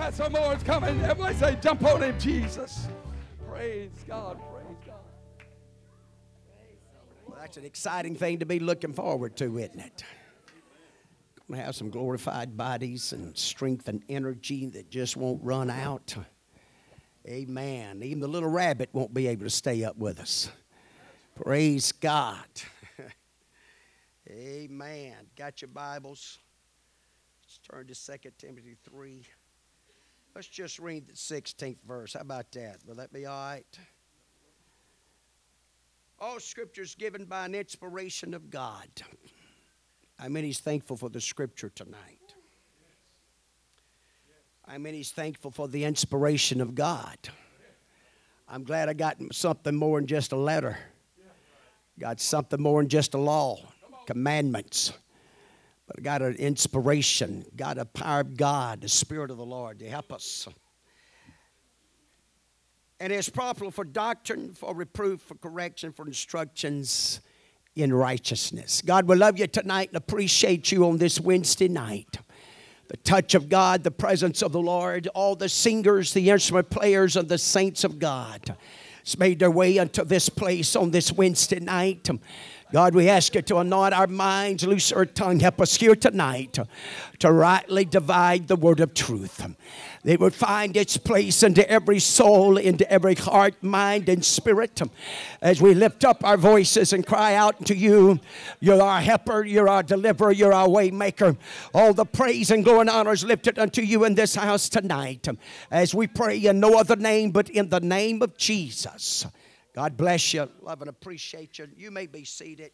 And some more is coming. Everybody say, jump on him, Jesus. Praise God. Praise God. Well, that's an exciting thing to be looking forward to, isn't it? Going to have some glorified bodies and strength and energy that just won't run out. Amen. Even the little rabbit won't be able to stay up with us. Praise God. Amen. Got your Bibles? Let's turn to 2 Timothy 3. Let's just read the 16th verse. How about that? Will that be all right? All Scripture is given by an inspiration of God. I mean, he's thankful for the Scripture tonight. I mean, he's thankful for the inspiration of God. I'm glad I got something more than just a letter. Got something more than just a law, commandments. But I got an inspiration, got a power of God, the Spirit of the Lord to help us. And it's profitable for doctrine, for reproof, for correction, for instructions in righteousness. God will love you tonight and appreciate you on this Wednesday night. The touch of God, the presence of the Lord, all the singers, the instrument players, and the saints of God has made their way into this place on this Wednesday night. God, we ask you to anoint our minds, loose our tongue, help us here tonight to rightly divide the word of truth. They would find its place into every soul, into every heart, mind, and spirit. As we lift up our voices and cry out to you, you're our helper, you're our deliverer, you're our way maker. All the praise and glory and honor is lifted unto you in this house tonight. As we pray in no other name but in the name of Jesus. God bless you, love and appreciate you. You may be seated.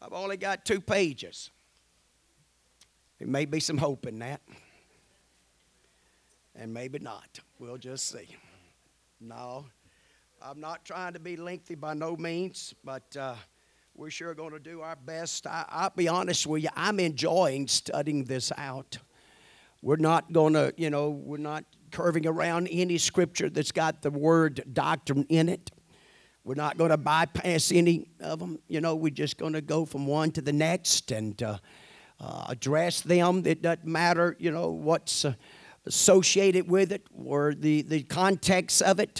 I've only got 2 pages. There may be some hope in that. And maybe not. We'll just see. No, I'm not trying to be lengthy by no means, but we're sure going to do our best. I'll be honest with you, I'm enjoying studying this out. We're not going to, we're not curving around any scripture that's got the word doctrine in it. We're not going to bypass any of them. We're just going to go from one to the next and address them. It doesn't matter, what's associated with it or the context of it.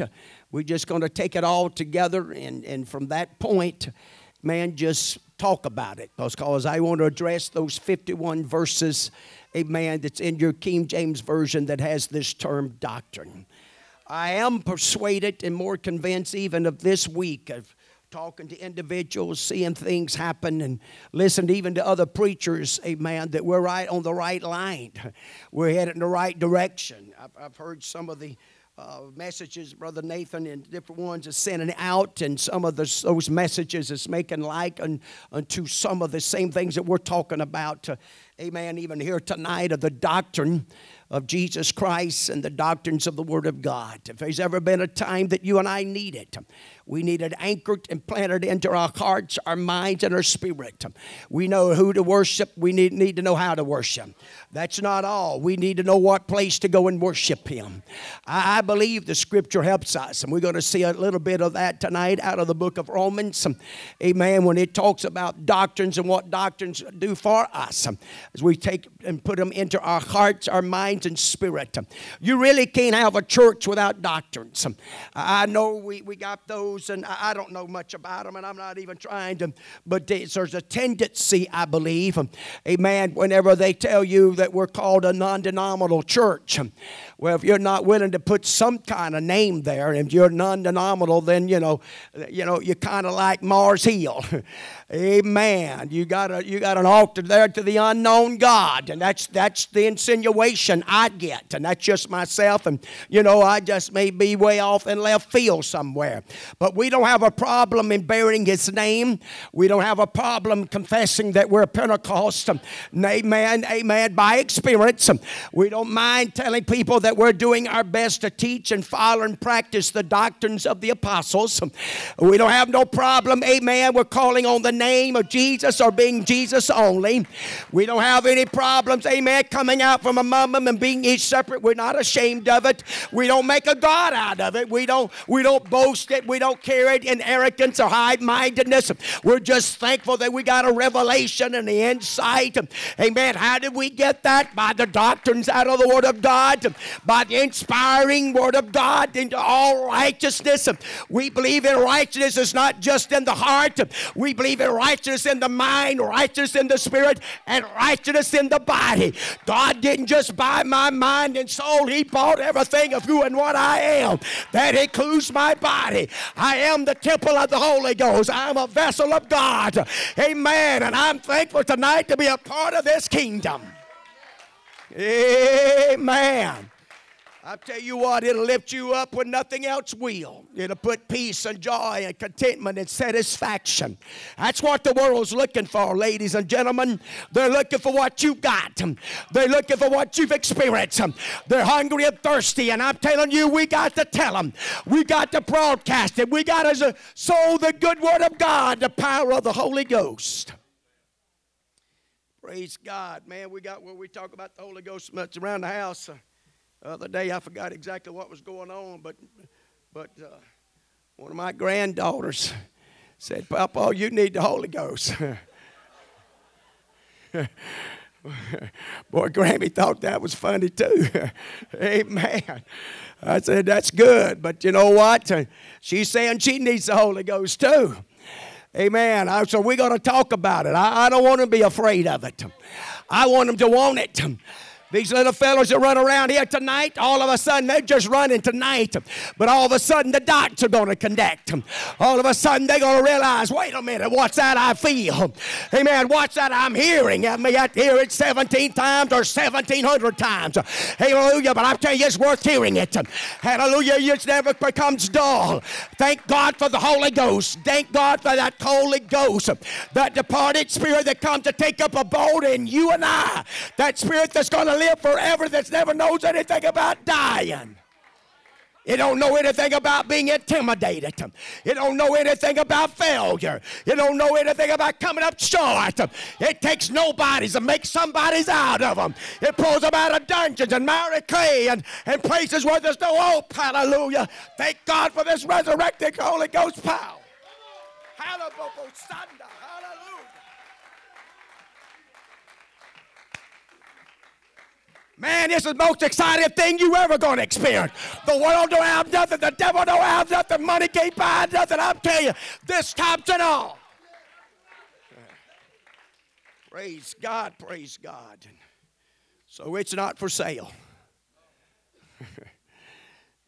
We're just going to take it all together, and from that point, man, just talk about it. Because I want to address those 51 verses, amen, that's in your King James Version that has this term doctrine. I am persuaded and more convinced even of this week of talking to individuals, seeing things happen, and listening even to other preachers, amen, that we're right on the right line. We're headed in the right direction. I've heard some of the messages, Brother Nathan, and different ones are sending out, and some of those messages is making like unto some of the same things that we're talking about, amen, even here tonight of the doctrine of Jesus Christ and the doctrines of the Word of God. If there's ever been a time that you and I need it, we need it anchored and planted into our hearts, our minds, and our spirit. We know who to worship. We need to know how to worship. That's not all. We need to know what place to go and worship Him. I believe the Scripture helps us, and we're going to see a little bit of that tonight out of the book of Romans. Amen. When it talks about doctrines and what doctrines do for us, as we take and put them into our hearts, our minds, and spirit. You really can't have a church without doctrines. I know we got those, and I don't know much about them, and I'm not even trying to, but there's a tendency, I believe, amen, whenever they tell you that we're called a non-denominational church. Well, if you're not willing to put some kind of name there, and if you're non-denominational, then, you're kind of like Mars Hill. Amen. You got an altar there to the unknown God, and that's the insinuation I get, and that's just myself, and I just may be way off in left field somewhere. But we don't have a problem in bearing His name. We don't have a problem confessing that we're Pentecost. Amen, amen. By experience, we don't mind telling people that we're doing our best to teach and follow and practice the doctrines of the apostles. We don't have no problem, amen. We're calling on the name of Jesus or being Jesus only. We don't have any problems, amen, coming out from among them and being each separate. We're not ashamed of it. We don't make a god out of it. We don't boast it. We don't don't carry it in arrogance or high-mindedness. We're just thankful that we got a revelation and the insight. Amen. How did we get that? By the doctrines out of the Word of God, by the inspiring Word of God into all righteousness. We believe in righteousness is not just in the heart. We believe in righteousness in the mind, righteousness in the spirit, and righteousness in the body. God didn't just buy my mind and soul. He bought everything of who and what I am. That includes my body. I am the temple of the Holy Ghost. I'm a vessel of God. Amen. And I'm thankful tonight to be a part of this kingdom. Amen. I tell you what, it'll lift you up when nothing else will. It'll put peace and joy and contentment and satisfaction. That's what the world's looking for, ladies and gentlemen. They're looking for what you got. They're looking for what you've experienced. They're hungry and thirsty, and I'm telling you, we got to tell them. We got to broadcast it. We got to sow the good word of God, the power of the Holy Ghost. Praise God, man. We got where we talk about the Holy Ghost much around the house. The other day, I forgot exactly what was going on, but one of my granddaughters said, "Papa, you need the Holy Ghost." Boy, Grammy thought that was funny too. Amen. I said, "That's good," but you know what? She's saying she needs the Holy Ghost too. Amen. So we're going to talk about it. I don't want them to be afraid of it. I want them to want it. These little fellows that run around here tonight, all of a sudden, they're just running tonight. But all of a sudden, the dots are going to connect. All of a sudden, they're going to realize, wait a minute, what's that I feel? Amen, what's that I'm hearing? I may hear it 17 times or 1,700 times. Hallelujah, but I tell you, it's worth hearing it. Hallelujah, it never becomes dull. Thank God for the Holy Ghost. Thank God for that Holy Ghost, that departed spirit that comes to take up abode in you and I, that spirit that's going to live forever, that never knows anything about dying. It don't know anything about being intimidated. It don't know anything about failure. It don't know anything about coming up short. It takes nobodies and makes somebodies out of them. It pulls them out of dungeons and miry clay and places where there's no hope. Hallelujah. Thank God for this resurrected Holy Ghost power. Hallelujah. Man, this is the most exciting thing you ever going to experience. The world don't have nothing. The devil don't have nothing. Money can't buy nothing. I'm telling you, this tops it all. Praise God, praise God. So it's not for sale.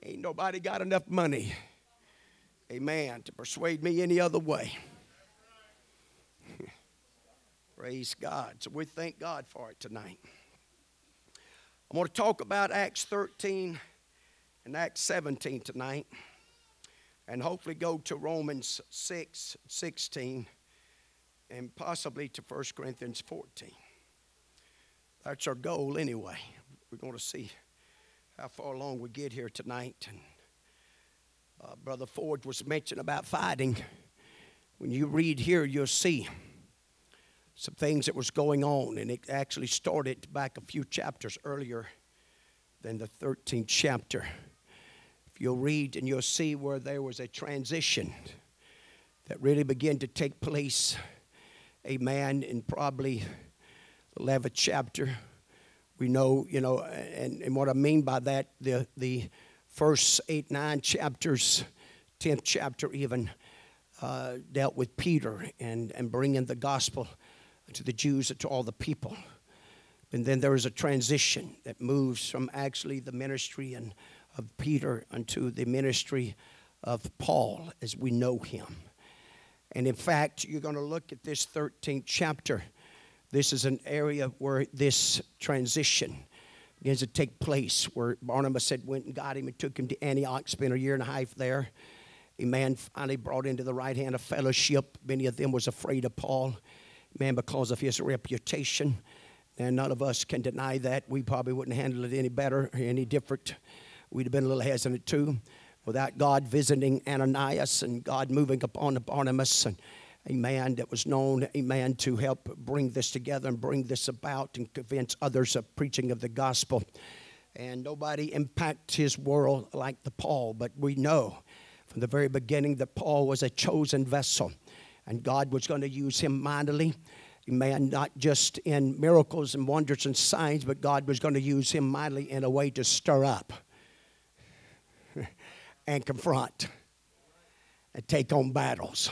Ain't nobody got enough money, amen, to persuade me any other way. Praise God. So we thank God for it tonight. I want to talk about Acts 13 and Acts 17 tonight, and hopefully go to Romans 6:16, and possibly to 1 Corinthians 14. That's our goal anyway. We're going to see how far along we get here tonight. And Brother Ford was mentioning about fighting. When you read here, you'll see some things that was going on, and it actually started back a few chapters earlier than the 13th chapter. If you'll read, and you'll see where there was a transition that really began to take place, amen, in probably the 11th chapter. We know, you know, and what I mean by that, the first 8, 9 chapters, 10th chapter even, dealt with Peter and bringing the gospel to the Jews and to all the people. And then there is a transition that moves from actually the ministry of Peter unto the ministry of Paul as we know him. And in fact, you're going to look at this 13th chapter. This is an area where this transition begins to take place, where Barnabas had went and got him and took him to Antioch, spent a year and a half there. A man finally brought into the right hand of fellowship. Many of them was afraid of Paul. Man, because of his reputation, and none of us can deny that. We probably wouldn't handle it any better, any different. We'd have been a little hesitant too. Without God visiting Ananias and God moving upon Barnabas, and a man that was known, a man to help bring this together and bring this about and convince others of preaching of the gospel. And nobody impacts his world like the Paul, but we know from the very beginning that Paul was a chosen vessel, and God was going to use him mightily. Man, not just in miracles and wonders and signs, but God was going to use him mightily in a way to stir up and confront and take on battles.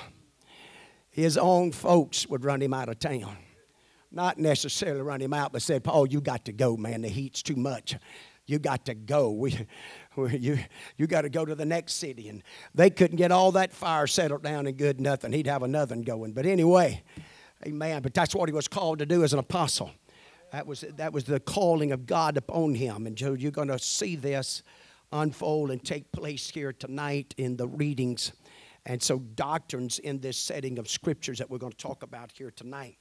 His own folks would run him out of town. Not necessarily run him out, but said, Paul, you got to go, man. The heat's too much. You got to go. You got to go to the next city. And they couldn't get all that fire settled down and good nothing. He'd have another going. But anyway, amen. But that's what he was called to do as an apostle. That was the calling of God upon him. And so you're going to see this unfold and take place here tonight in the readings. And so doctrines in this setting of scriptures that we're going to talk about here tonight.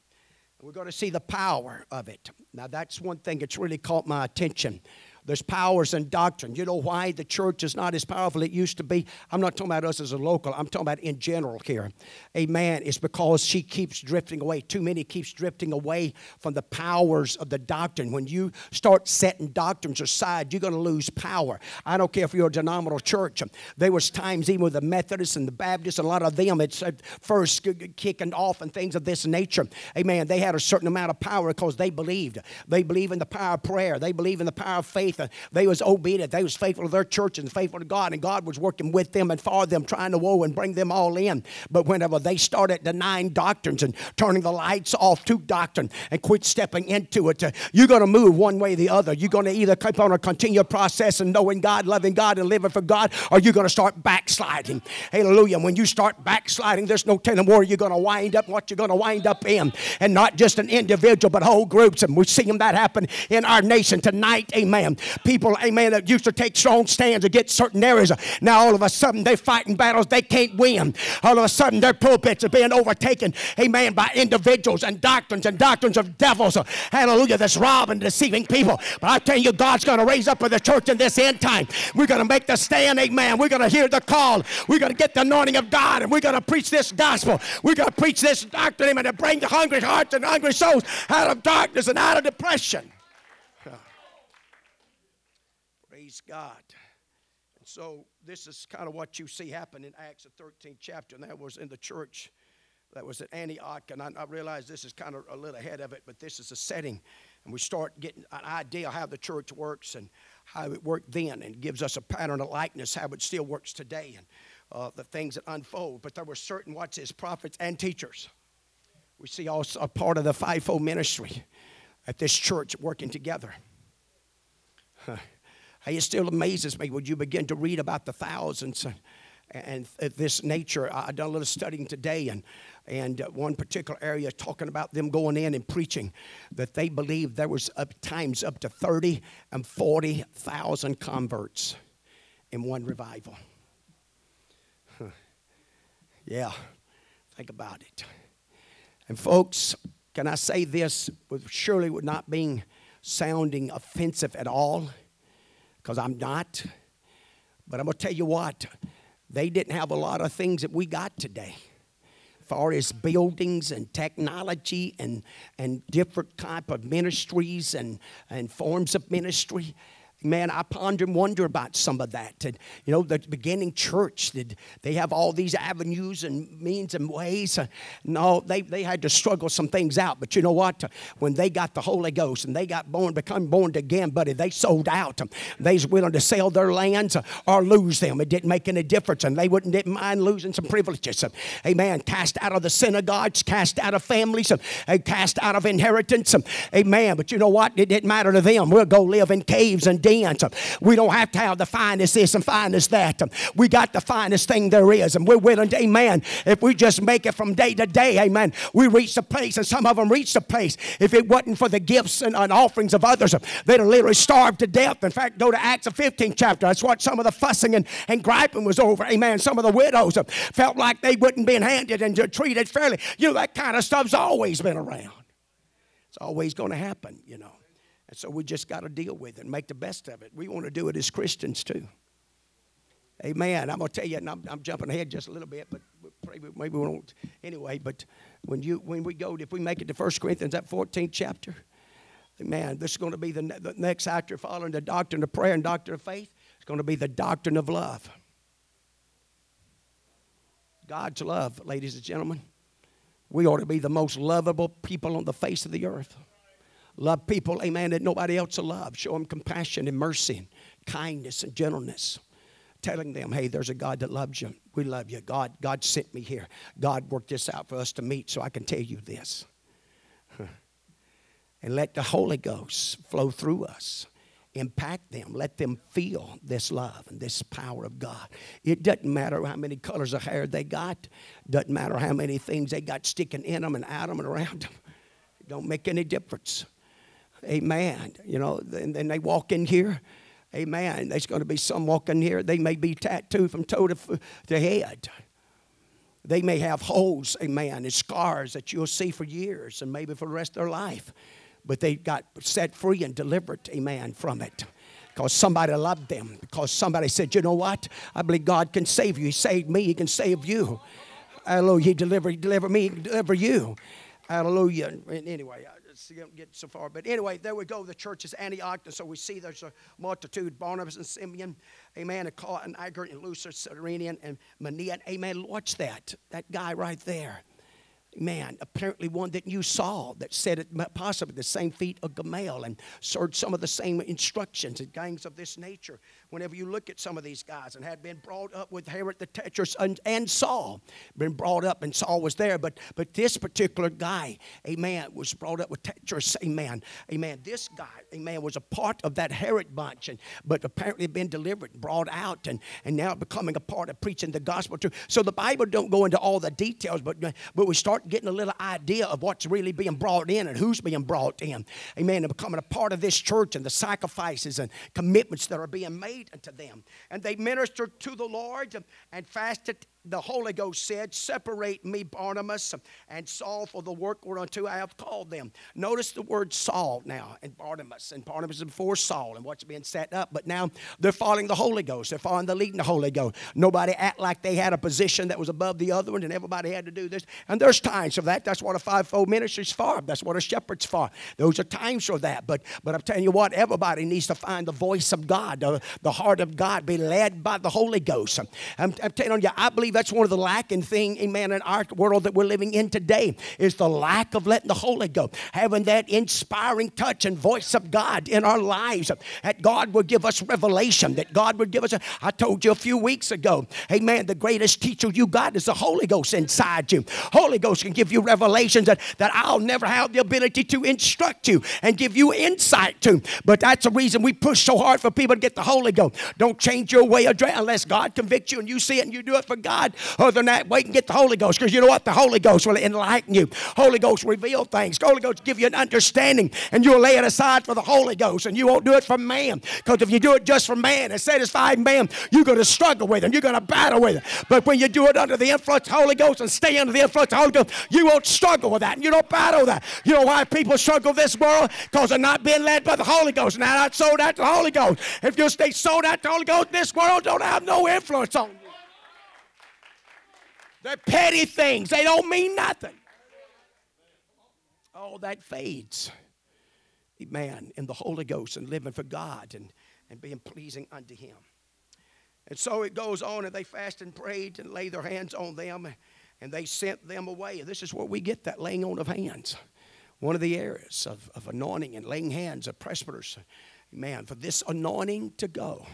We're going to see the power of it. Now, that's one thing that's really caught my attention. There's powers in doctrine. You know why the church is not as powerful as it used to be? I'm not talking about us as a local. I'm talking about in general here. Amen. It's because she keeps drifting away. Too many keeps drifting away from the powers of the doctrine. When you start setting doctrines aside, you're going to lose power. I don't care if you're a denominational church. There was times even with the Methodists and the Baptists, a lot of them, it's at first kicking off and things of this nature. Amen. They had a certain amount of power because they believed. They believe in the power of prayer. They believe in the power of faith. They was obedient. They was faithful to their church and faithful to God. And God was working with them and for them, trying to woo and bring them all in. But whenever they started denying doctrines and turning the lights off to doctrine and quit stepping into it, you're going to move one way or the other. You're going to either keep on a continual process and knowing God, loving God, and living for God, or you're going to start backsliding. Hallelujah. And when you start backsliding, there's no telling where you're going to wind up, what you're going to wind up in. And not just an individual, but whole groups. And we're seeing that happen in our nation tonight. Amen. People, amen, that used to take strong stands against certain areas. Now all of a sudden they're fighting battles they can't win. All of a sudden their pulpits are being overtaken, amen, by individuals and doctrines of devils. Hallelujah, that's robbing, deceiving people. But I tell you, God's going to raise up for the church in this end time. We're going to make the stand, amen. We're going to hear the call. We're going to get the anointing of God, and we're going to preach this gospel. We're going to preach this doctrine, amen, to bring the hungry hearts and hungry souls out of darkness and out of depression. God. And so this is kind of what you see happen in Acts the 13th chapter, and that was in the church that was at Antioch. And I realize this is kind of a little ahead of it, but this is the setting, and we start getting an idea of how the church works and how it worked then, and gives us a pattern of likeness how it still works today, and the things that unfold. But there were certain, watch this, prophets and teachers. We see also a part of the fivefold ministry at this church working together. It still amazes me when you begin to read about the thousands and this nature. I done a little studying today, and one particular area talking about them going in and preaching that they believed there was times up to 30 and 40,000 converts in one revival. Yeah, think about it. And folks, can I say this with surely with not being sounding offensive at all? Because I'm not. But I'm going to tell you what. They didn't have a lot of things that we got today. As far as buildings and technology and different type of ministries and forms of ministry. Man, I ponder and wonder about some of that. And, you know, the beginning church, they have all these avenues and means and ways. No, they had to struggle some things out. But you know what? When they got the Holy Ghost and they got become born again, buddy, they sold out. They was willing to sell their lands or lose them. It didn't make any difference. And they didn't mind losing some privileges. Amen. Cast out of the synagogues, cast out of families, cast out of inheritance. Amen. But you know what? It didn't matter to them. We'll go live in caves and we don't have to have the finest this and finest that. We got the finest thing there is, and we're willing to, amen, if we just make it from day to day, amen, we reach the place, and some of them reach the place. If it wasn't for the gifts and offerings of others, they'd have literally starved to death. In fact, go to Acts the 15th chapter. That's what some of the fussing and griping was over, amen. Some of the widows felt like they wouldn't be handed and treated fairly. You know, that kind of stuff's always been around. It's always going to happen, you know. And so we just got to deal with it and make the best of it. We want to do it as Christians too. Amen. I'm going to tell you, and I'm jumping ahead just a little bit, but maybe we won't anyway. But when we go, if we make it to 1 Corinthians, that 14th chapter, man, this is going to be the next chapter following the doctrine of prayer and doctrine of faith. It's going to be the doctrine of love. God's love, ladies and gentlemen. We ought to be the most lovable people on the face of the earth. Love people, amen, that nobody else will love. Show them compassion and mercy and kindness and gentleness. Telling them, hey, there's a God that loves you. We love you. God sent me here. God worked this out for us to meet so I can tell you this. And let the Holy Ghost flow through us. Impact them. Let them feel this love and this power of God. It doesn't matter how many colors of hair they got. Doesn't matter how many things they got sticking in them and out them and around them. It don't make any difference. Amen. You know, and then they walk in here. Amen. There's going to be some walking here. They may be tattooed from toe to head. They may have holes, amen, and scars that you'll see for years and maybe for the rest of their life. But they got set free and delivered, amen, from it. Because somebody loved them. Because somebody said, you know what? I believe God can save you. He saved me. He can save you. Hallelujah. He delivered me. He can deliver you. Hallelujah. And anyway, I just don't get so far. But anyway, there we go. The church is Antioch. And so we see there's a multitude. Barnabas and Simeon. Amen. And Agric and Lucius, Cyrenian and Manaen. Amen. Watch that. That guy right there. Man, apparently one that you saw that said it possibly the same feet of Gamaliel and served some of the same instructions and gangs of this nature. Whenever you look at some of these guys and had been brought up with Herod the Tetrarch and Saul, been brought up and Saul was there. But this particular guy, amen, was brought up with Tetrarch, amen. Amen, this guy, amen, was a part of that Herod bunch, but apparently been delivered, brought out, and now becoming a part of preaching the gospel too. So the Bible don't go into all the details, but we start getting a little idea of what's really being brought in and who's being brought in. Amen. And becoming a part of this church and the sacrifices and commitments that are being made unto them. And they ministered to the Lord and fasted. The Holy Ghost said, separate me, Barnabas and Saul, for the work whereunto I have called them. Notice the word Saul now and Barnabas. And Barnabas is before Saul and what's being set up. But now they're following the Holy Ghost. They're following the leading of the Holy Ghost. Nobody act like they had a position that was above the other one and everybody had to do this. And there's times for that. That's what a fivefold ministry's for. That's what a shepherd's for. Those are times for that. But I'm telling you what, everybody needs to find the voice of God, the heart of God, be led by the Holy Ghost. I'm telling you, I believe that's one of the lacking thing, amen, in our world that we're living in today is the lack of letting the Holy Ghost, having that inspiring touch and voice of God in our lives, that God will give us revelation, that God will give us, I told you a few weeks ago, amen, the greatest teacher you got is the Holy Ghost inside you. Holy Ghost can give you revelations that I'll never have the ability to instruct you and give you insight to, but that's the reason we push so hard for people to get the Holy Ghost. Don't change your way of dress unless God convicts you and you see it and you do it for God. Other than that, wait and get the Holy Ghost, because you know what? The Holy Ghost will enlighten you. Holy Ghost reveal things. Holy Ghost give you an understanding, and you'll lay it aside for the Holy Ghost, and you won't do it for man, because if you do it just for man and satisfy man, you're going to struggle with him. You're going to battle with him. But when you do it under the influence of the Holy Ghost and stay under the influence of the Holy Ghost, you won't struggle with that, and you don't battle with that. You know why people struggle this world? Because they're not being led by the Holy Ghost, and they're not sold out to the Holy Ghost. If you stay sold out to the Holy Ghost, this world don't have no influence on you. They're petty things. They don't mean nothing. All that fades. Amen. In the Holy Ghost and living for God and being pleasing unto him. And so it goes on, and they fasted and prayed and laid their hands on them, and they sent them away. And this is where we get that laying on of hands. One of the areas of anointing and laying hands of presbyters. Amen. For this anointing to go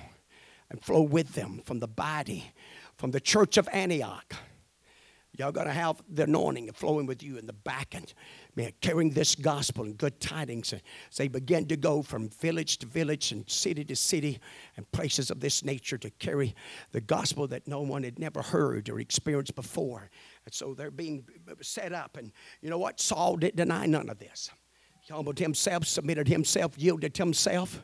and flow with them from the body, from the church of Antioch. Y'all going to have the anointing flowing with you in the back end, man, carrying this gospel and good tidings. And so they begin to go from village to village and city to city and places of this nature to carry the gospel that no one had never heard or experienced before. And so they're being set up. And you know what? Saul didn't deny none of this. He humbled himself, submitted himself, yielded himself.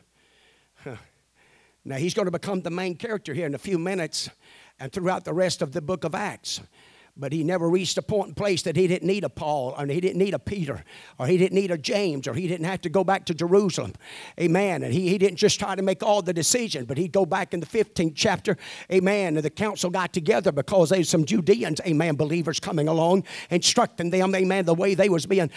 Now, he's going to become the main character here in a few minutes and throughout the rest of the book of Acts. But he never reached a point in place that he didn't need a Paul, or he didn't need a Peter, or he didn't need a James, or he didn't have to go back to Jerusalem. Amen. And he didn't just try to make all the decisions, but he'd go back in the 15th chapter. Amen. And the council got together because there's some Judeans, amen, believers coming along, instructing them, amen, the way they was being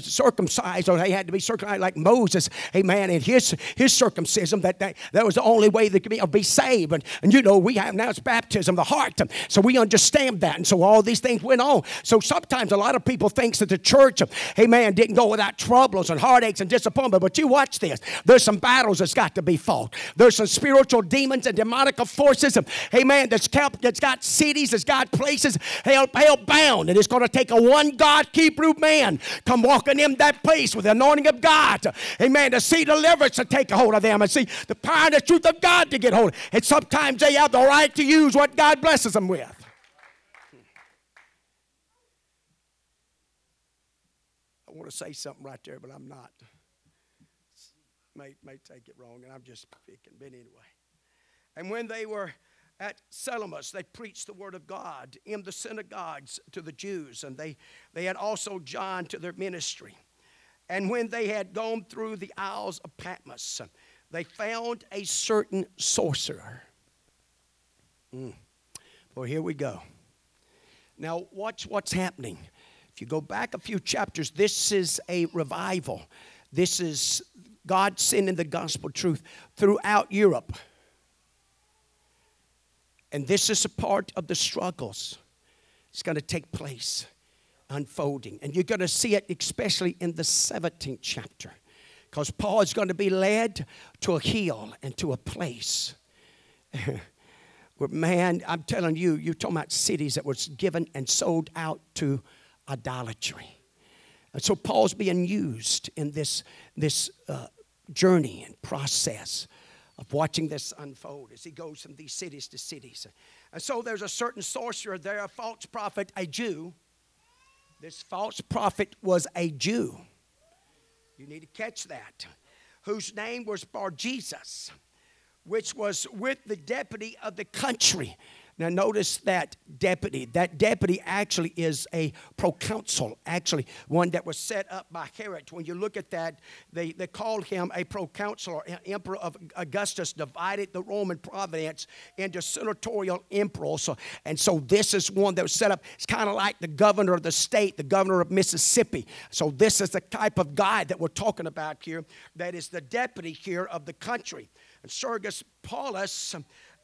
circumcised, or they had to be circumcised like Moses, amen, and his circumcision, that was the only way they could be saved. And you know, we have now it's baptism, the heart. So we understand that. And so all all these things went on. So sometimes a lot of people think that the church, amen, didn't go without troubles and heartaches and disappointment. But you watch this. There's some battles that's got to be fought. There's some spiritual demons and demonic forces, amen, that's got cities, that's got places hell bound. And it's going to take a one God Hebrew man come walking in that place with the anointing of God, amen, to see deliverance to take a hold of them and see the power and the truth of God to get hold of. And sometimes they have the right to use what God blesses them with. I want to say something right there, but I'm not. May take it wrong, and I'm just picking, but anyway. And when they were at Salamis, they preached the word of God in the synagogues to the Jews, and they had also John to their ministry. And when they had gone through the isles of Patmos, they found a certain sorcerer. Well, here we go. Now, watch what's happening. If you go back a few chapters, this is a revival. This is God sending the gospel truth throughout Europe. And this is a part of the struggles. It's going to take place, unfolding. And you're going to see it especially in the 17th chapter. Because Paul is going to be led to a hill and to a place where, man, I'm telling you, you're talking about cities that were given and sold out to idolatry. And so Paul's being used in this journey and process of watching this unfold as he goes from these cities to cities. And so there's a certain sorcerer there, a false prophet, a Jew. This false prophet was a Jew. You need to catch that. Whose name was Bar-Jesus, which was with the deputy of the country. Now notice that deputy. That deputy actually is a proconsul, actually one that was set up by Herod. When you look at that, they called him a proconsul, or emperor of Augustus, divided the Roman province into senatorial emperors. So this is one that was set up. It's kind of like the governor of the state, the governor of Mississippi. So this is the type of guy that we're talking about here, that is the deputy here of the country. And Sergius Paulus,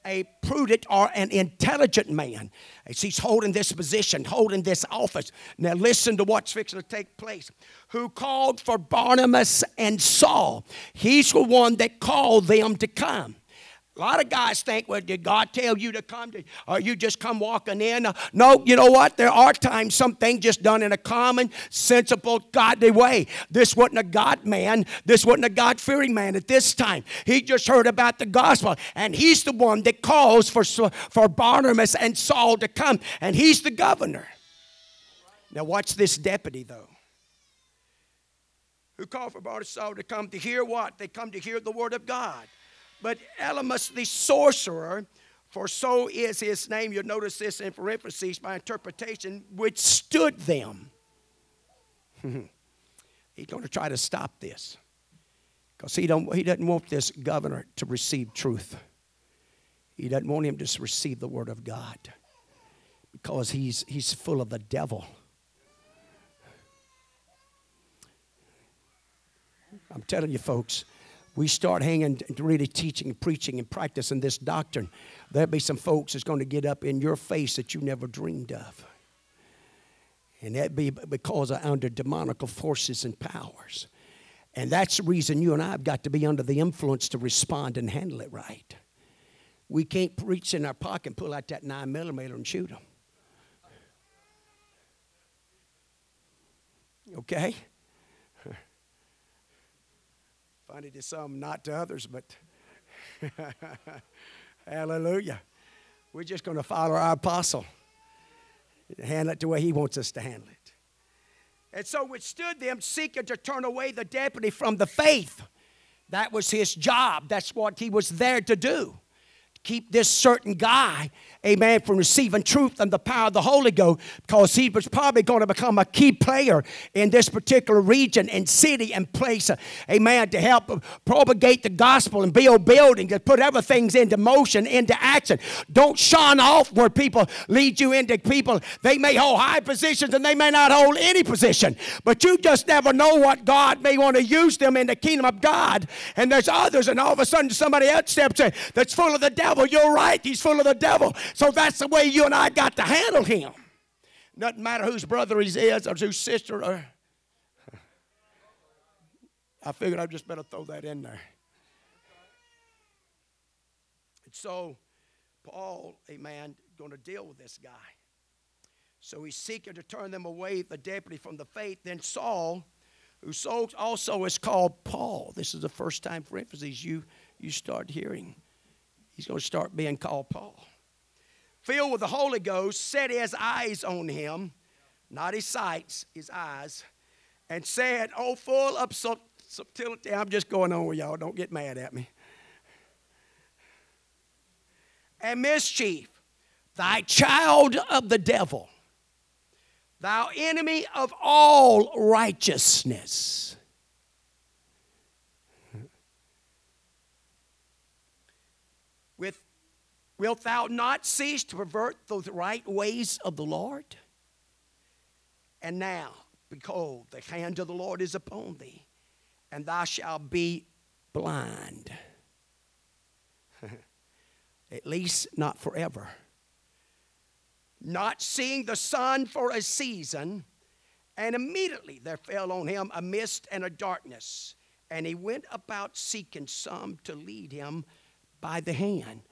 a prudent or an intelligent man, as he's holding this position, holding this office. Now listen to what's fixing to take place. Who called for Barnabas and Saul. He's the one that called them to come. A lot of guys think, well, did God tell you to come? Or you just come walking in? No, you know what? There are times something just done in a common, sensible, godly way. This wasn't a God man. This wasn't a God-fearing man at this time. He just heard about the gospel. And he's the one that calls for Barnabas and Saul to come. And he's the governor. Now watch this deputy, though. Who called for Barnabas and Saul to come to hear what? They come to hear the word of God. But Elumas the sorcerer, for so is his name. You'll notice this in parentheses by interpretation, withstood them. He's going to try to stop this because he doesn't want this governor to receive truth. He doesn't want him to receive the word of God because he's full of the devil. I'm telling you, folks. We start hanging, really teaching, preaching, and practicing this doctrine. There'll be some folks that's going to get up in your face that you never dreamed of. And that be because of under demonical forces and powers. And that's the reason you and I have got to be under the influence to respond and handle it right. We can't reach in our pocket and pull out that 9mm and shoot them. Okay? Funny to some, not to others, but hallelujah. We're just going to follow our apostle, handle it the way he wants us to handle it. And so withstood them, seeking to turn away the deputy from the faith. That was his job. That's what he was there to do. Keep this certain guy, amen, from receiving truth and the power of the Holy Ghost, because he was probably going to become a key player in this particular region and city and place, amen, to help propagate the gospel and build buildings and put other things into motion, into action. Don't shun off where people lead you into people. They may hold high positions and they may not hold any position, but you just never know what God may want to use them in the kingdom of God. And there's others, and all of a sudden somebody else steps in that's full of the devil. You're right, he's full of the devil. So that's the way you and I got to handle him. Doesn't matter whose brother he is or whose sister. Or I figured I just better throw that in there. And so Paul, amen, going to deal with this guy. So he's seeking to turn them away, the deputy, from the faith. Then Saul, who also is called Paul. This is the first time, for emphasis, you start hearing. He's going to start being called Paul. Filled with the Holy Ghost, set his eyes on him, not his sights, his eyes, and said, "Oh, full of subtlety." I'm just going on with y'all. Don't get mad at me. "And mischief, thy child of the devil, thou enemy of all righteousness." "Wilt thou not cease to pervert the right ways of the Lord? And now, behold, the hand of the Lord is upon thee, and thou shalt be blind." At least not forever. "Not seeing the sun for a season, and immediately there fell on him a mist and a darkness, and he went about seeking some to lead him by the hand."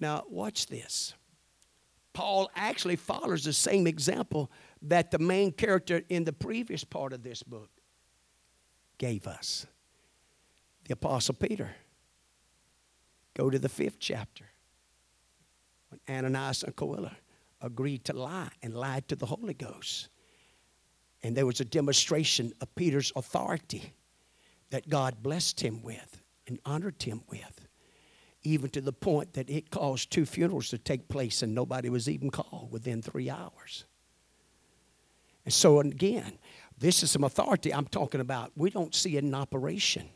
Now, watch this. Paul actually follows the same example that the main character in the previous part of this book gave us. The Apostle Peter. Go to the 5th chapter. When Ananias and Sapphira agreed to lie and lied to the Holy Ghost. And there was a demonstration of Peter's authority that God blessed him with and honored him with. Even to the point that it caused 2 funerals to take place and nobody was even called within 3 hours. And so again, this is some authority I'm talking about. We don't see it in operation.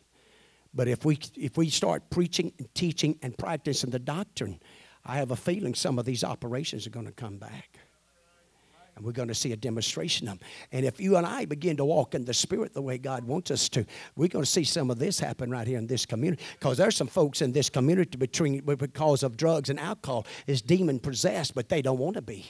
But if we start preaching and teaching and practicing the doctrine, I have a feeling some of these operations are going to come back. And we're going to see a demonstration of them. And if you and I begin to walk in the Spirit the way God wants us to, we're going to see some of this happen right here in this community. Because there's some folks in this community because of drugs and alcohol is demon-possessed, but they don't want to be.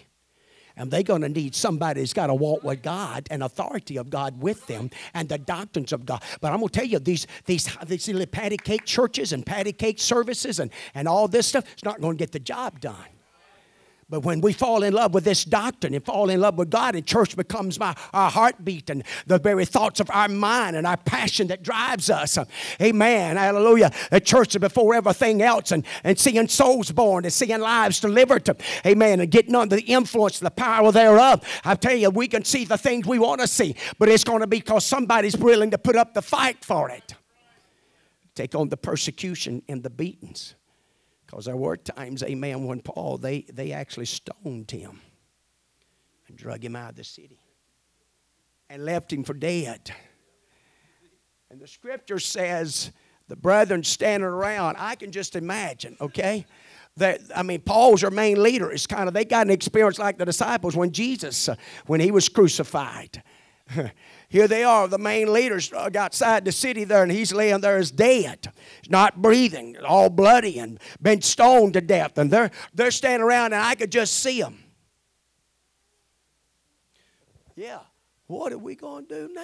And they're going to need somebody that's got to walk with God and authority of God with them and the doctrines of God. But I'm going to tell you, these little patty cake churches and patty cake services and all this stuff, it's not going to get the job done. But when we fall in love with this doctrine and fall in love with God, and church becomes our heartbeat and the very thoughts of our mind and our passion that drives us. Amen. Hallelujah. The church is before everything else, and seeing souls born and seeing lives delivered. Amen. And getting under the influence and the power thereof. I tell you, we can see the things we want to see, but it's going to be because somebody's willing to put up the fight for it. Take on the persecution and the beatings. Because there were times, amen, when Paul, they actually stoned him and drug him out of the city and left him for dead. And the scripture says the brethren standing around, I can just imagine, okay? Paul's our main leader. It's kind of, they got an experience like the disciples when Jesus, when he was crucified. Here they are, the main leaders outside the city there, and he's laying there as dead, not breathing, all bloody and been stoned to death. And they're standing around, and I could just see them. Yeah, what are we going to do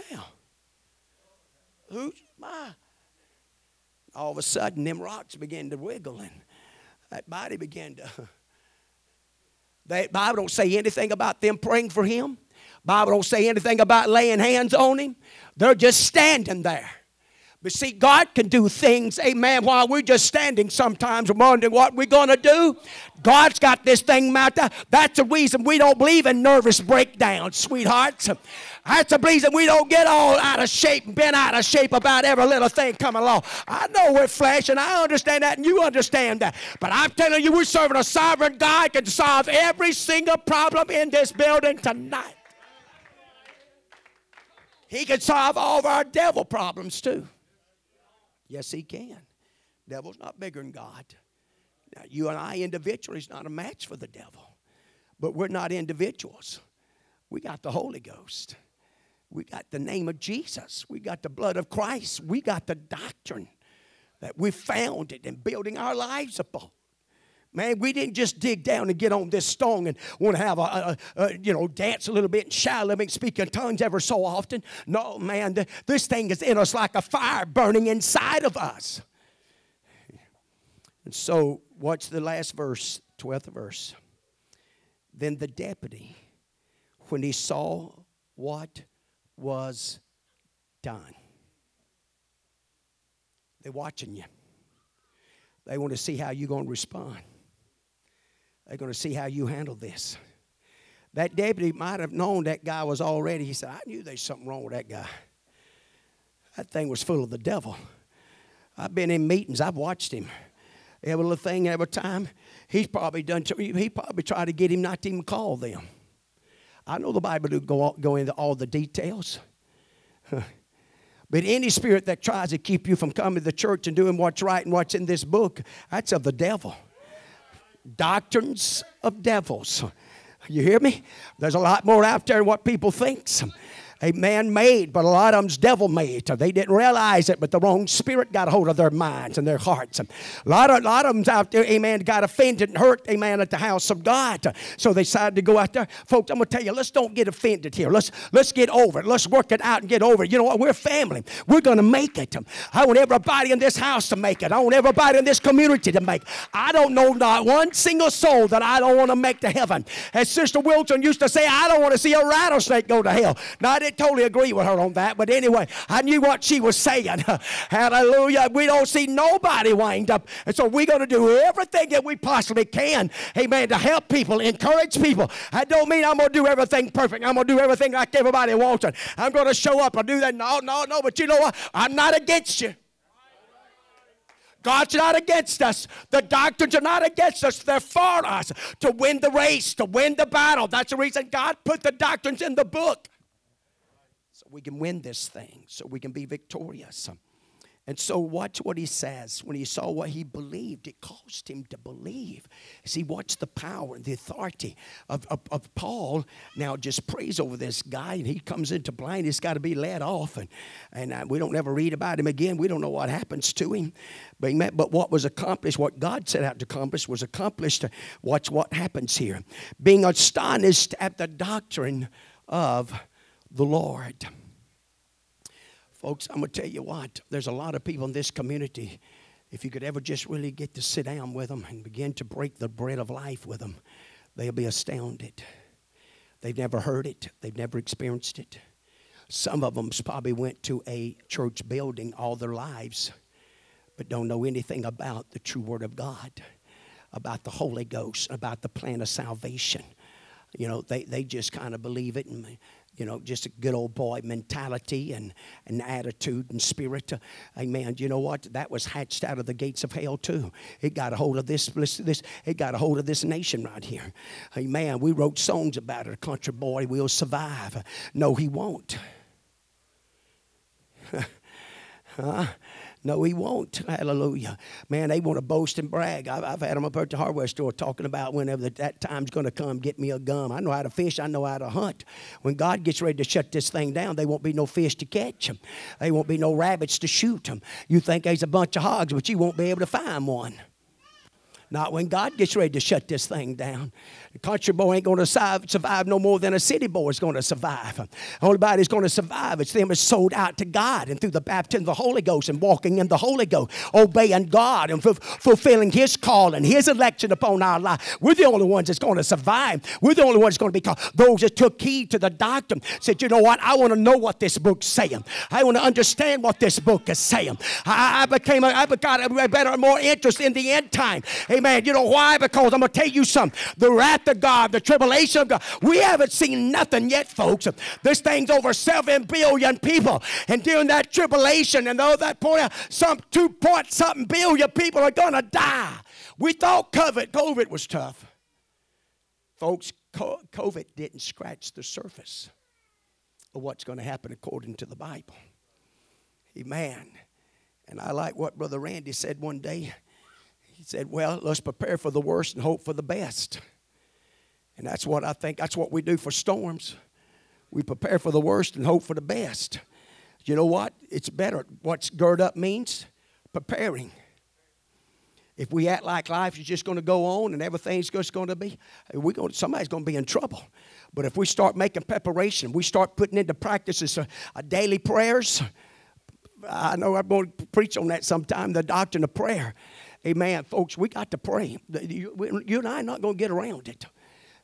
now? All of a sudden, them rocks began to wiggle, and that body began to... The Bible don't say anything about them praying for him. Bible don't say anything about laying hands on him. They're just standing there. But see, God can do things, amen, while we're just standing sometimes wondering what we're going to do. God's got this thing mapped out. That's the reason we don't believe in nervous breakdowns, sweethearts. That's the reason we don't get all out of shape and bent out of shape about every little thing coming along. I know we're flesh, and I understand that, and you understand that. But I'm telling you, we're serving a sovereign God who can solve every single problem in this building tonight. He can solve all of our devil problems too. Yes, he can. Devil's not bigger than God. Now, you and I individually is not a match for the devil. But we're not individuals. We got the Holy Ghost. We got the name of Jesus. We got the blood of Christ. We got the doctrine that we founded and building our lives upon. Man, we didn't just dig down and get on this stone and want to have a dance a little bit and shout a little bit and speak in tongues ever so often. No, man, this thing is in us like a fire burning inside of us. And so, watch the last verse, 12th verse. Then the deputy, when he saw what was done. They're watching you. They want to see how you're going to respond. They're going to see how you handle this. That deputy might have known that guy was already, he said, I knew there's something wrong with that guy. That thing was full of the devil. I've been in meetings. I've watched him. Every little thing, every time. He probably tried to get him not to even call them. I know the Bible do go into all the details. But any spirit that tries to keep you from coming to the church and doing what's right and what's in this book, that's of the devil. Doctrines of devils. You hear me? There's a lot more out there than what people think. A man-made, but a lot of them's devil-made. They didn't realize it, but the wrong spirit got a hold of their minds and their hearts. A lot of them's out there, amen, got offended and hurt, amen, at the house of God. So they decided to go out there. Folks, I'm going to tell you, let's don't get offended here. Let's get over it. Let's work it out and get over it. You know what? We're family. We're going to make it. I want everybody in this house to make it. I want everybody in this community to make it. I don't know not one single soul that I don't want to make to heaven. As Sister Wilson used to say, I don't want to see a rattlesnake go to hell. Now, I didn't totally agree with her on that, but anyway, I knew what she was saying. Hallelujah. We don't see nobody wind up, and so we're going to do everything that we possibly can, amen, to help people, encourage people. I don't mean I'm going to do everything perfect. I'm going to do everything like everybody wants it. I'm going to show up and do that. No, but you know what? I'm not against you. God's not against us. The doctrines are not against us. They're for us to win the race, to win the battle. That's the reason God put the doctrines in the book. We can win this thing, so we can be victorious. And so watch what he says. When he saw what he believed, it caused him to believe. See, watch the power and the authority of Paul. Now just prays over this guy, and he comes into blind. He's got to be led off, and we don't ever read about him again. We don't know what happens to him. But what was accomplished, what God set out to accomplish, was accomplished. Watch what happens here. Being astonished at the doctrine of the Lord. Folks, I'm going to tell you what. There's a lot of people in this community. If you could ever just really get to sit down with them and begin to break the bread of life with them, they'll be astounded. They've never heard it. They've never experienced it. Some of them probably went to a church building all their lives, but don't know anything about the true Word of God, about the Holy Ghost, about the plan of salvation. You know, they just kind of believe it and, you know, just a good old boy mentality and attitude and spirit. Amen. You know what? That was hatched out of the gates of hell, too. It got a hold of this. It got a hold of this nation right here. Amen. We wrote songs about it. A country boy will survive. No, he won't. Huh? No, he won't. Hallelujah. Man, they want to boast and brag. I've had them up at the hardware store talking about whenever that time's going to come, get me a gum. I know how to fish. I know how to hunt. When God gets ready to shut this thing down, there won't be no fish to catch them. There won't be no rabbits to shoot them. You think there's a bunch of hogs, but you won't be able to find one. Not when God gets ready to shut this thing down. The country boy ain't going to survive no more than a city boy is going to survive. The only body that's going to survive is them that's sold out to God and through the baptism of the Holy Ghost and walking in the Holy Ghost, obeying God and fulfilling His call and His election upon our life. We're the only ones that's going to survive. We're the only ones that's going to be called. Those that took heed to the doctrine said, you know what? I want to know what this book's saying. I want to understand what this book is saying. I got a better, more interest in the end time. Amen. Man, you know why? Because I'm going to tell you something. The wrath of God, the tribulation of God. We haven't seen nothing yet, folks. This thing's over 7 billion people. And during that tribulation and all that point out, some 2-point-something billion people are going to die. We thought COVID was tough. Folks, COVID didn't scratch the surface of what's going to happen according to the Bible. Amen. And I like what Brother Randy said one day. He said, well, let's prepare for the worst and hope for the best. And that's what I think. That's what we do for storms. We prepare for the worst and hope for the best. You know what? It's better. What's gird up means preparing. If we act like life is just going to go on and everything's just going to be, somebody's going to be in trouble. But if we start making preparation, we start putting into practices daily prayers. I know I'm going to preach on that sometime, the doctrine of prayer. Amen, folks, we got to pray. You and I are not going to get around it.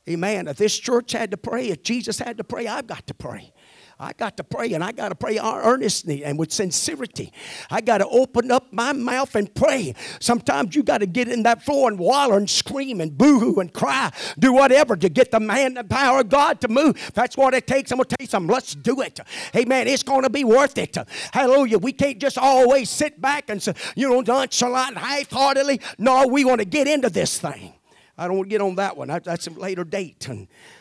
Amen. If this church had to pray, if Jesus had to pray, I've got to pray. I got to pray, and I got to pray earnestly and with sincerity. I got to open up my mouth and pray. Sometimes you got to get in that floor and waller and scream and boo-hoo and cry, do whatever to get the power of God to move. If that's what it takes, I'm going to tell you something. Let's do it. Amen. It's going to be worth it. Hallelujah. We can't just always sit back and say, nonchalant, half-heartedly. No, we want to get into this thing. I don't want to get on that one. That's a later date.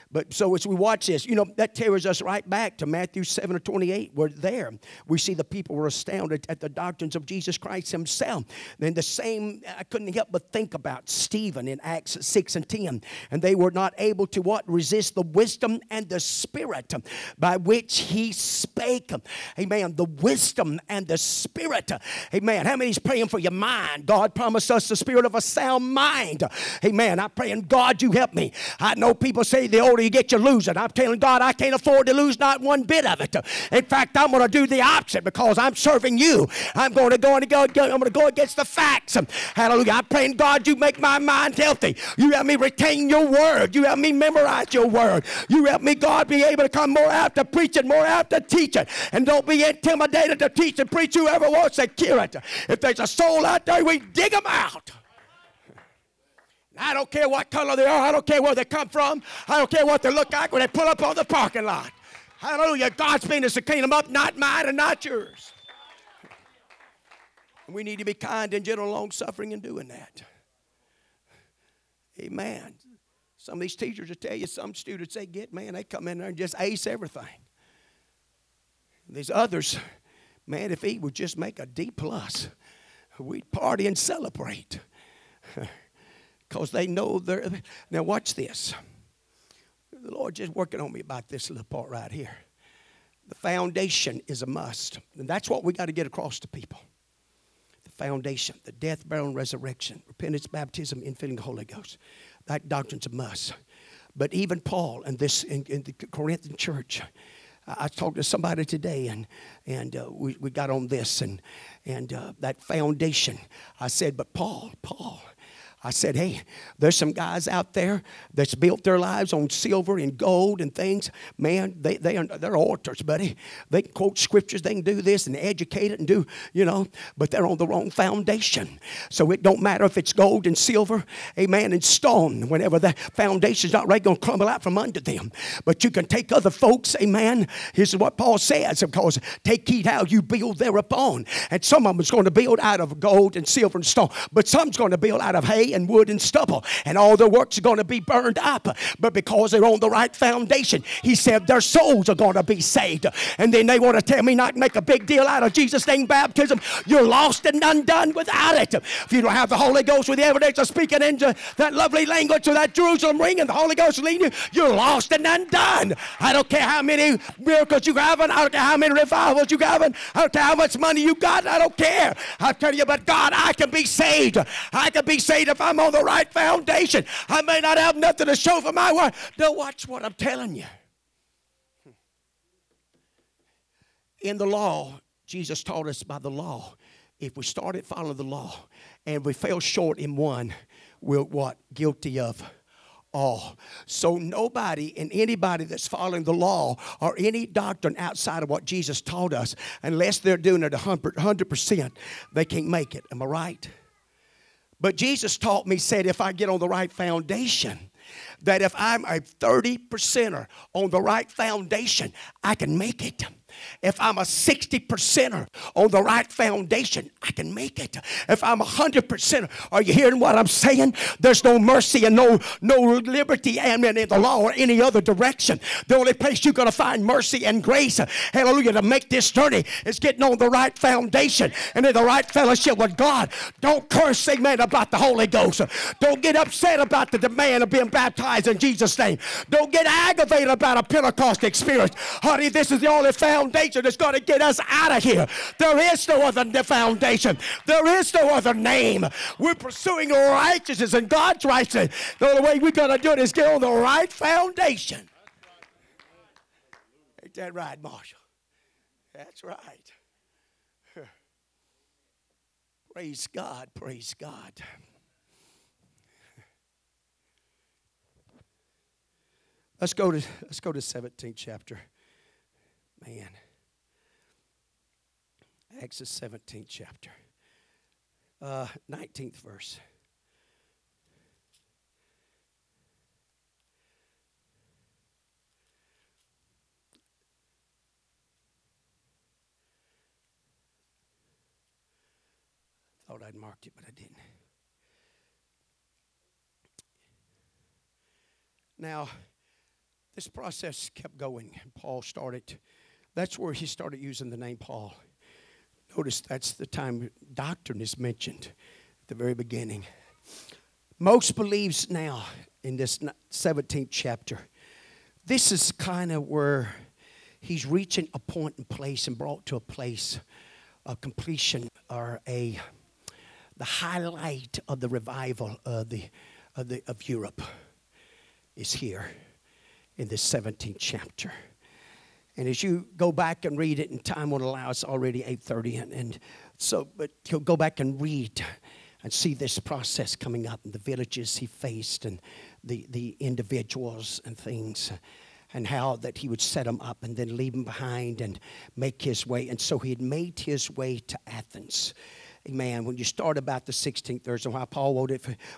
But so as we watch this, that carries us right back to Matthew 7:28. We're there. We see the people were astounded at the doctrines of Jesus Christ himself. Then the same, I couldn't help but think about Stephen in Acts 6:10. And they were not able to what? Resist the wisdom and the spirit by which he spake. Amen. The wisdom and the spirit. Amen. How many's praying for your mind? God promised us the spirit of a sound mind. Amen. I'm praying, God, you help me. I know people say the old you get, you lose it. I'm telling God, I can't afford to lose not one bit of it. In fact, I'm going to do the opposite because I'm serving you. I'm going to go against the facts. Hallelujah. I'm praying, God, you make my mind healthy. You help me retain your word. You help me memorize your word. You help me, God, be able to come more out to preach it, more out to teach it. And don't be intimidated to teach and preach. Whoever wants to hear it. If there's a soul out there, we dig them out. I don't care what color they are. I don't care where they come from. I don't care what they look like when they pull up on the parking lot. Hallelujah. God's business to clean them up, not mine and not yours. And we need to be kind and gentle and long-suffering in doing that. Amen. Some of these teachers will tell you, some students they get, man, they come in there and just ace everything. And these others, man, if he would just make a D+, we'd party and celebrate. Because they know they're... Now watch this. The Lord just working on me about this little part right here. The foundation is a must. And that's what we got to get across to people. The foundation, the death, burial, and resurrection, repentance, baptism, infilling the Holy Ghost. That doctrine's a must. But even Paul and this in the Corinthian church... I talked to somebody today, and we got on this, and that foundation. I said, but Paul... I said, hey, there's some guys out there that's built their lives on silver and gold and things. Man, they're authors, buddy. They can quote scriptures. They can do this and educate it and do, but they're on the wrong foundation. So it don't matter if it's gold and silver, amen, and stone, whenever that foundation's not right, going to crumble out from under them. But you can take other folks, amen. This is what Paul says, of course, take heed how you build thereupon. And some of them is going to build out of gold and silver and stone, but some's going to build out of hay and wood and stubble, and all their works are going to be burned up. But because they're on the right foundation, he said their souls are going to be saved. And then they want to tell me not to make a big deal out of Jesus' name baptism. You're lost and undone without it. If you don't have the Holy Ghost with the evidence of speaking in that lovely language of that Jerusalem ring and the Holy Ghost leading you, you're lost and undone. I don't care how many miracles you're having. I don't care how many revivals you're having. I don't care how much money you got. I don't care. I'll tell you, but God, I can be saved. I can be saved if I'm on the right foundation. I may not have nothing to show for my work. Now watch what I'm telling you. In the law, Jesus taught us by the law, if we started following the law and we fell short in one, we're what? Guilty of all. So nobody and anybody that's following the law or any doctrine outside of what Jesus taught us, unless they're doing it 100%, they can't make it. Am I right? But Jesus taught me, said, if I get on the right foundation, that if I'm a 30%er on the right foundation, I can make it. If I'm a 60%er on the right foundation, I can make it. If I'm a 100%er, are you hearing what I'm saying? There's no mercy and no liberty, amen, in the law or any other direction. The only place you're going to find mercy and grace, hallelujah, to make this journey is getting on the right foundation and in the right fellowship with God. Don't curse, amen, about the Holy Ghost. Don't get upset about the demand of being baptized in Jesus' name. Don't get aggravated about a Pentecost experience. Honey, this is the only foundation foundation that's going to get us out of here. There is no other foundation. There is no other name. We're pursuing righteousness and God's righteousness. The only way we're going to do it is get on the right foundation. Ain't that right, Marshall? That's right. Praise God, praise God. Let's go to 17th chapter. Man. Acts the 17th chapter. 19th verse. Thought I'd marked it, but I didn't. Now, this process kept going. Paul started. That's where he started using the name Paul. Notice that's the time doctrine is mentioned at the very beginning. Most believes now in this 17th chapter. This is kind of where he's reaching a point in place and brought to a place of completion or the highlight of the revival of Europe is here in this 17th chapter. And as you go back and read it, and time won't allow, it's already 8:30, but you'll go back and read and see this process coming up and the villages he faced and the individuals and things, and how that he would set them up and then leave them behind and make his way. And so he had made his way to Athens. Man, when you start about the 16th verse, and while Paul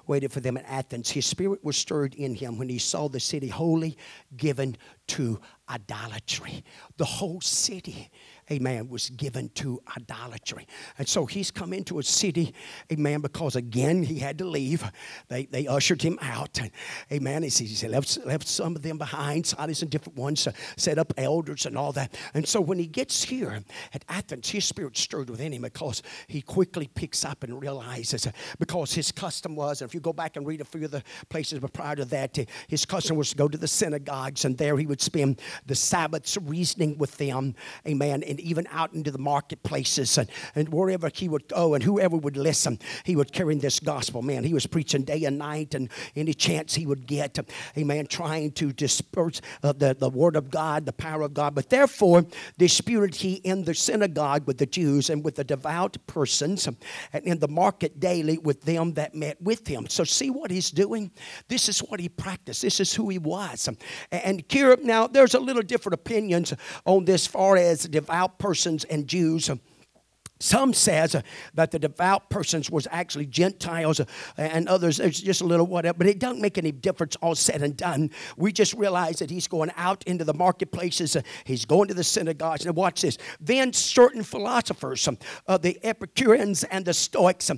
waited for them in Athens, his spirit was stirred in him when he saw the city wholly given to idolatry. The whole city, amen, was given to idolatry. And so he's come into a city, amen, because again he had to leave. They ushered him out. Amen. He said, left some of them behind, Silas and different ones, set up elders and all that. And so when he gets here at Athens, his spirit stirred within him because he quickly picks up and realizes, because his custom was, and if you go back and read a few of the places but prior to that, his custom was to go to the synagogues, and there he would spend the Sabbaths reasoning with them, amen, and even out into the marketplaces and wherever he would go, and whoever would listen, he would carry this gospel. Man, he was preaching day and night, and any chance he would get, amen, trying to disperse the word of God, the power of God. But therefore, disputed he in the synagogue with the Jews and with the devout persons, and in the market daily with them that met with him. So see what he's doing? This is what he practiced. This is who he was. And here, now, there's a little different opinions on this far as devout persons and Jews. Some says that the devout persons was actually Gentiles, and others, it's just a little whatever, but it doesn't make any difference all said and done. We just realize that he's going out into the marketplaces, he's going to the synagogues, and watch this. Then certain philosophers, the Epicureans and the Stoics,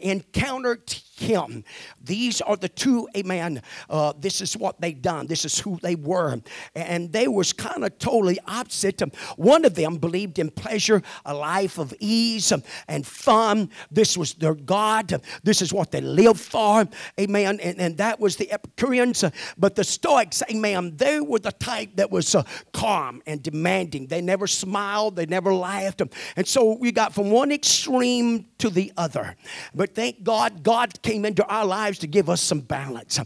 encountered him. These are the two, amen, this is what they done. This is who they were. And they was kind of totally opposite. One of them believed in pleasure, a life of ease and fun. This was their God. This is what they lived for. Amen. And that was the Epicureans. But the Stoics, amen, they were the type that was calm and demanding. They never smiled. They never laughed. And so we got from one extreme to the other. But thank God, God came into our lives to give us some balance.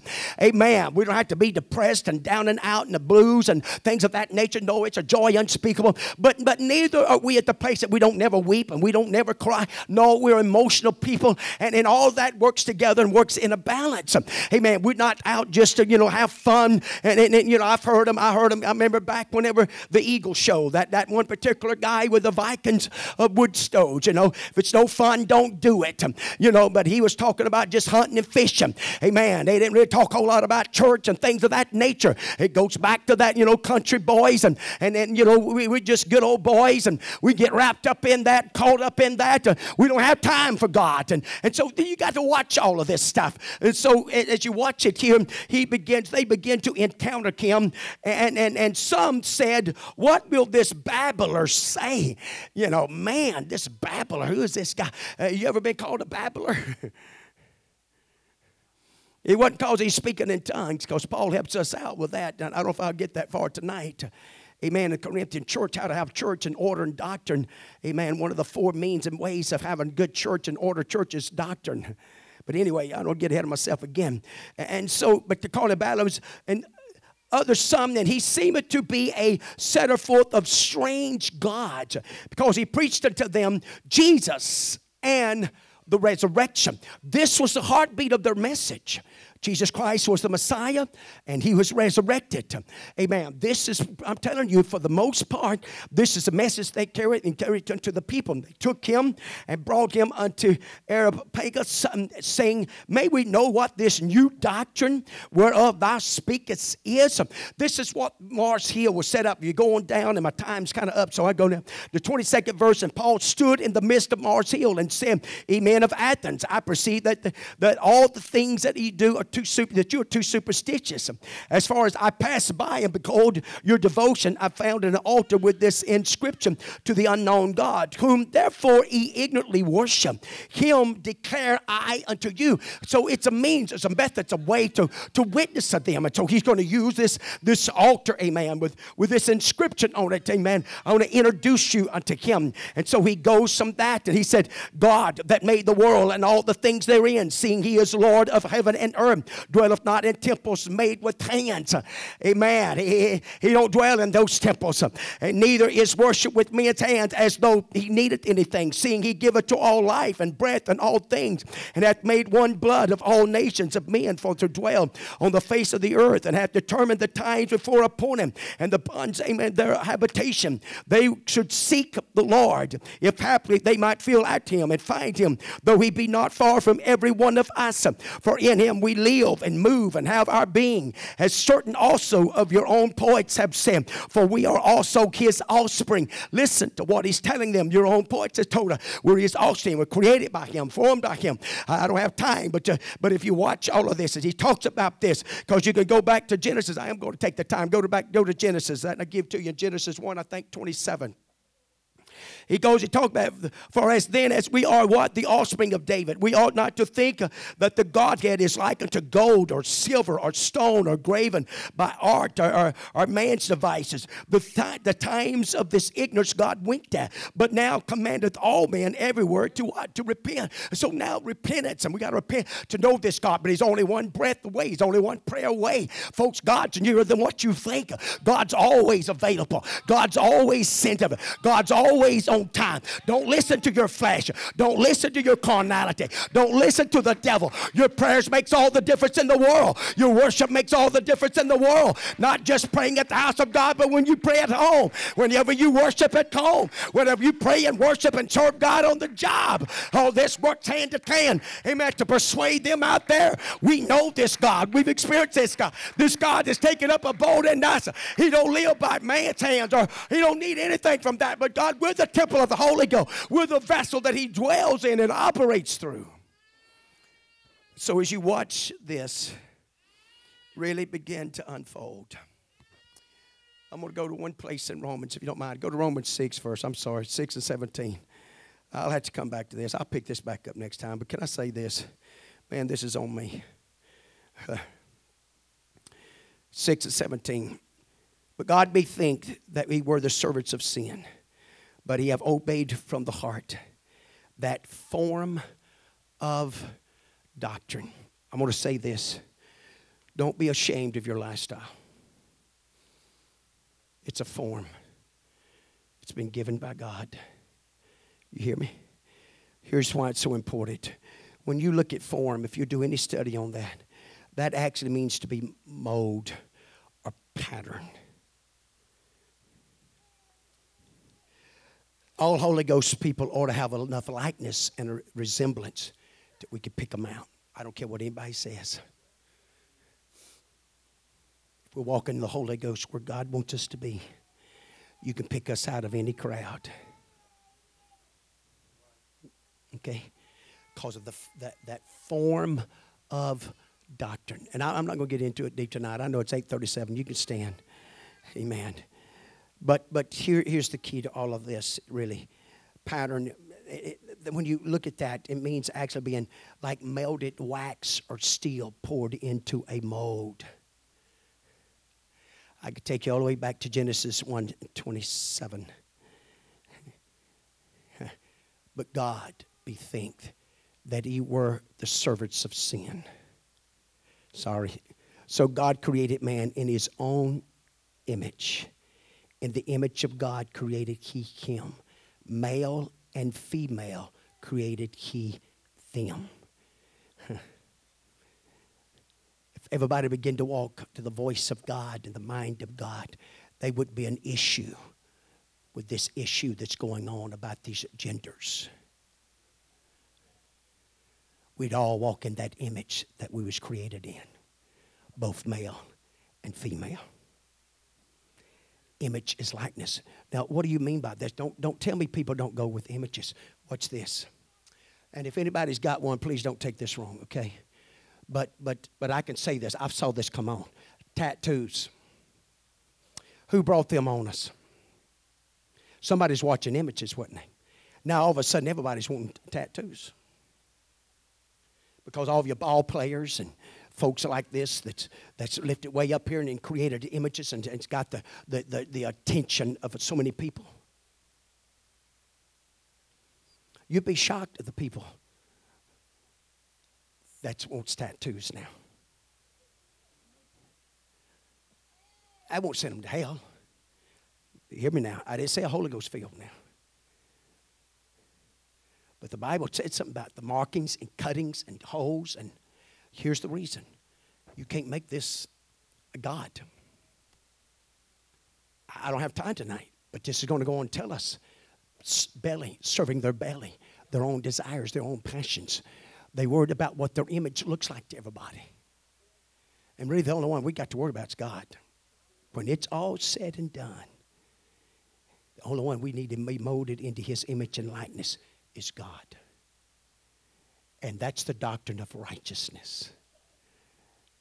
Amen. We don't have to be depressed and down and out in the blues and things of that nature. No, it's a joy unspeakable. But neither are we at the place that we don't never weep and we don't never cry. No, we're emotional people, and all that works together and works in a balance. Amen. We're not out just to, have fun. And you know, I heard them. I remember back whenever the Eagle show, that one particular guy with the Vikings of Woodstoves, if it's no fun, don't do it. But he was talking about just hunting and fishing. Amen. They didn't really talk a whole lot about church and things of that nature. It goes back to that, country boys, and we're just good old boys, and we get wrapped up in that, caught up in that. We don't have time for God. And so you got to watch all of this stuff. And so as you watch it here, they begin to encounter him, and some said, what will this babbler say? Man, this babbler, who is this guy? You ever been called a babbler? It wasn't because he's speaking in tongues, because Paul helps us out with that. I don't know if I'll get that far tonight. amen, the Corinthian church, how to have church and order and doctrine. Amen. One of the four means and ways of having good church and order church is doctrine. But anyway, I don't get ahead of myself again. And so, but to call it battles and other some that he seemed to be a setter forth of strange gods, because he preached unto them Jesus and the resurrection. This was the heartbeat of their message. Jesus Christ was the Messiah, and he was resurrected. Amen. This is, I'm telling you, for the most part, this is the message they carried and carried unto the people. They took him and brought him unto Areopagus, saying, may we know what this new doctrine whereof thou speakest is. This is what Mars Hill was set up. You're going down, and my time's kind of up, so I go down. The 22nd verse, and Paul stood in the midst of Mars Hill and said, ye men of Athens, I perceive that all the things that ye do are that you are too superstitious. As far as I passed by and behold your devotion, I found an altar with this inscription: to the unknown God, whom therefore ye ignorantly worship. Him declare I unto you. So it's a means, it's a method, it's a way to witness to them. And so he's going to use this altar, amen, with this inscription on it, amen. I want to introduce you unto him. And so he goes from that, and he said, God that made the world and all the things therein, seeing he is Lord of heaven and earth, dwelleth not in temples made with hands. Amen. He don't dwell in those temples. And neither is worship with men's hands, as though he needeth anything, seeing he giveth to all life and breath and all things, and hath made one blood of all nations of men for to dwell on the face of the earth, and hath determined the times before upon him, and the bonds, amen, their habitation. They should seek the Lord, if haply they might feel at him and find him, though he be not far from every one of us. For in him we live and move and have our being, as certain also of your own poets have said, for we are also his offspring. Listen to what he's telling them. Your own poets have told us we're his offspring. We're created by him, formed by him. I don't have time, but if you watch all of this, as he talks about this, because you can go back to Genesis. I am going to take the time. Go to Genesis. That I give to you in Genesis 1, I think, 27. He goes and talks about, for as then as we are what? The offspring of David. We ought not to think that the Godhead is like unto gold or silver or stone or graven by art or man's devices. The times of this ignorance God winked at, but now commandeth all men everywhere to what? To repent. So now repentance, and we got to repent to know this God, but he's only one breath away. He's only one prayer away. Folks, God's nearer than what you think. God's always available. God's always sent him. God's always on time. Don't listen to your flesh. Don't listen to your carnality. Don't listen to the devil. Your prayers makes all the difference in the world. Your worship makes all the difference in the world. Not just praying at the house of God, but when you pray at home, whenever you worship at home, whenever you pray and worship and serve God on the job, all this works hand to hand. Amen. To persuade them out there, we know this God. We've experienced this God. This God is taking up abode in us. He don't live by man's hands, or he don't need anything from that, but God with the temple of the Holy Ghost. We're the vessel that he dwells in and operates through. So as you watch this really begin to unfold, I'm going to go to one place in Romans, if you don't mind. Go to Romans 6 first. I'm sorry, 6 and 17. I'll have to come back to this. I'll pick this back up next time. But can I say this? Man, this is on me. 6 and 17. But God bethink that we were the servants of sin, but he have obeyed from the heart that form of doctrine. I'm going to say this. Don't be ashamed of your lifestyle. It's a form. It's been given by God. You hear me? Here's why it's so important. When you look at form, if you do any study on that, that actually means to be mold or pattern. All Holy Ghost people ought to have enough likeness and a resemblance that we could pick them out. I don't care what anybody says. If we're walking in the Holy Ghost where God wants us to be, you can pick us out of any crowd. Okay? Because of that form of doctrine. And I'm not going to get into it deep tonight. I know it's 8:37. You can stand. Amen. But here's the key to all of this, really. Pattern, when you look at that, it means actually being like melted wax or steel poured into a mold. I could take you all the way back to Genesis 1:27. But God bethinked that ye were the servants of sin. So God created man in his own image. In the image of God created he him. Male and female created he them. If everybody began to walk to the voice of God and the mind of God, there would be an issue with this issue that's going on about these genders. We'd all walk in that image that we was created in, both male and female. Image is likeness. Now, what do you mean by this? Don't tell me people don't go with images. What's this? And if anybody's got one, please don't take this wrong, okay? But I can say this. I've saw this come on. Tattoos. Who brought them on us? Somebody's watching images, wasn't they? Now, all of a sudden, everybody's wanting tattoos. Because all of your ball players and folks like this that's lifted way up here and created images and it's got the attention of so many people. You'd be shocked at the people that wants tattoos now. I won't send them to hell. Hear me now. I didn't say a Holy Ghost filled now. But the Bible said something about the markings and cuttings and holes. And here's the reason. You can't make this a God. I don't have time tonight, but this is going to go on and tell us. Belly, serving their belly, their own desires, their own passions. They worried about what their image looks like to everybody. And really the only one we got to worry about is God. When it's all said and done, the only one we need to be molded into his image and likeness is God. And that's the doctrine of righteousness.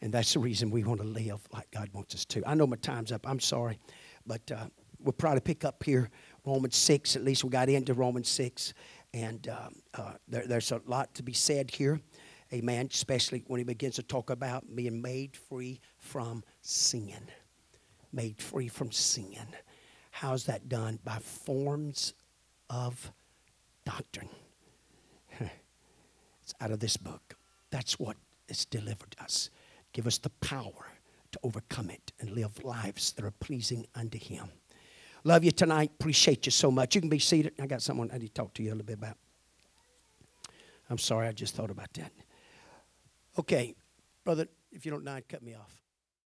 And that's the reason we want to live like God wants us to. I know my time's up. I'm sorry. But we'll probably pick up here Romans 6, at least we got into Romans 6. And there's a lot to be said here. Amen. Especially when he begins to talk about being made free from sin. Made free from sin. How's that done? By forms of doctrine. It's out of this book. That's what it's delivered us. Give us the power to overcome it and live lives that are pleasing unto him. Love you tonight. Appreciate you so much. You can be seated. I got someone I need to talk to you a little bit about. I'm sorry. I just thought about that. Okay. Brother, if you don't mind, cut me off.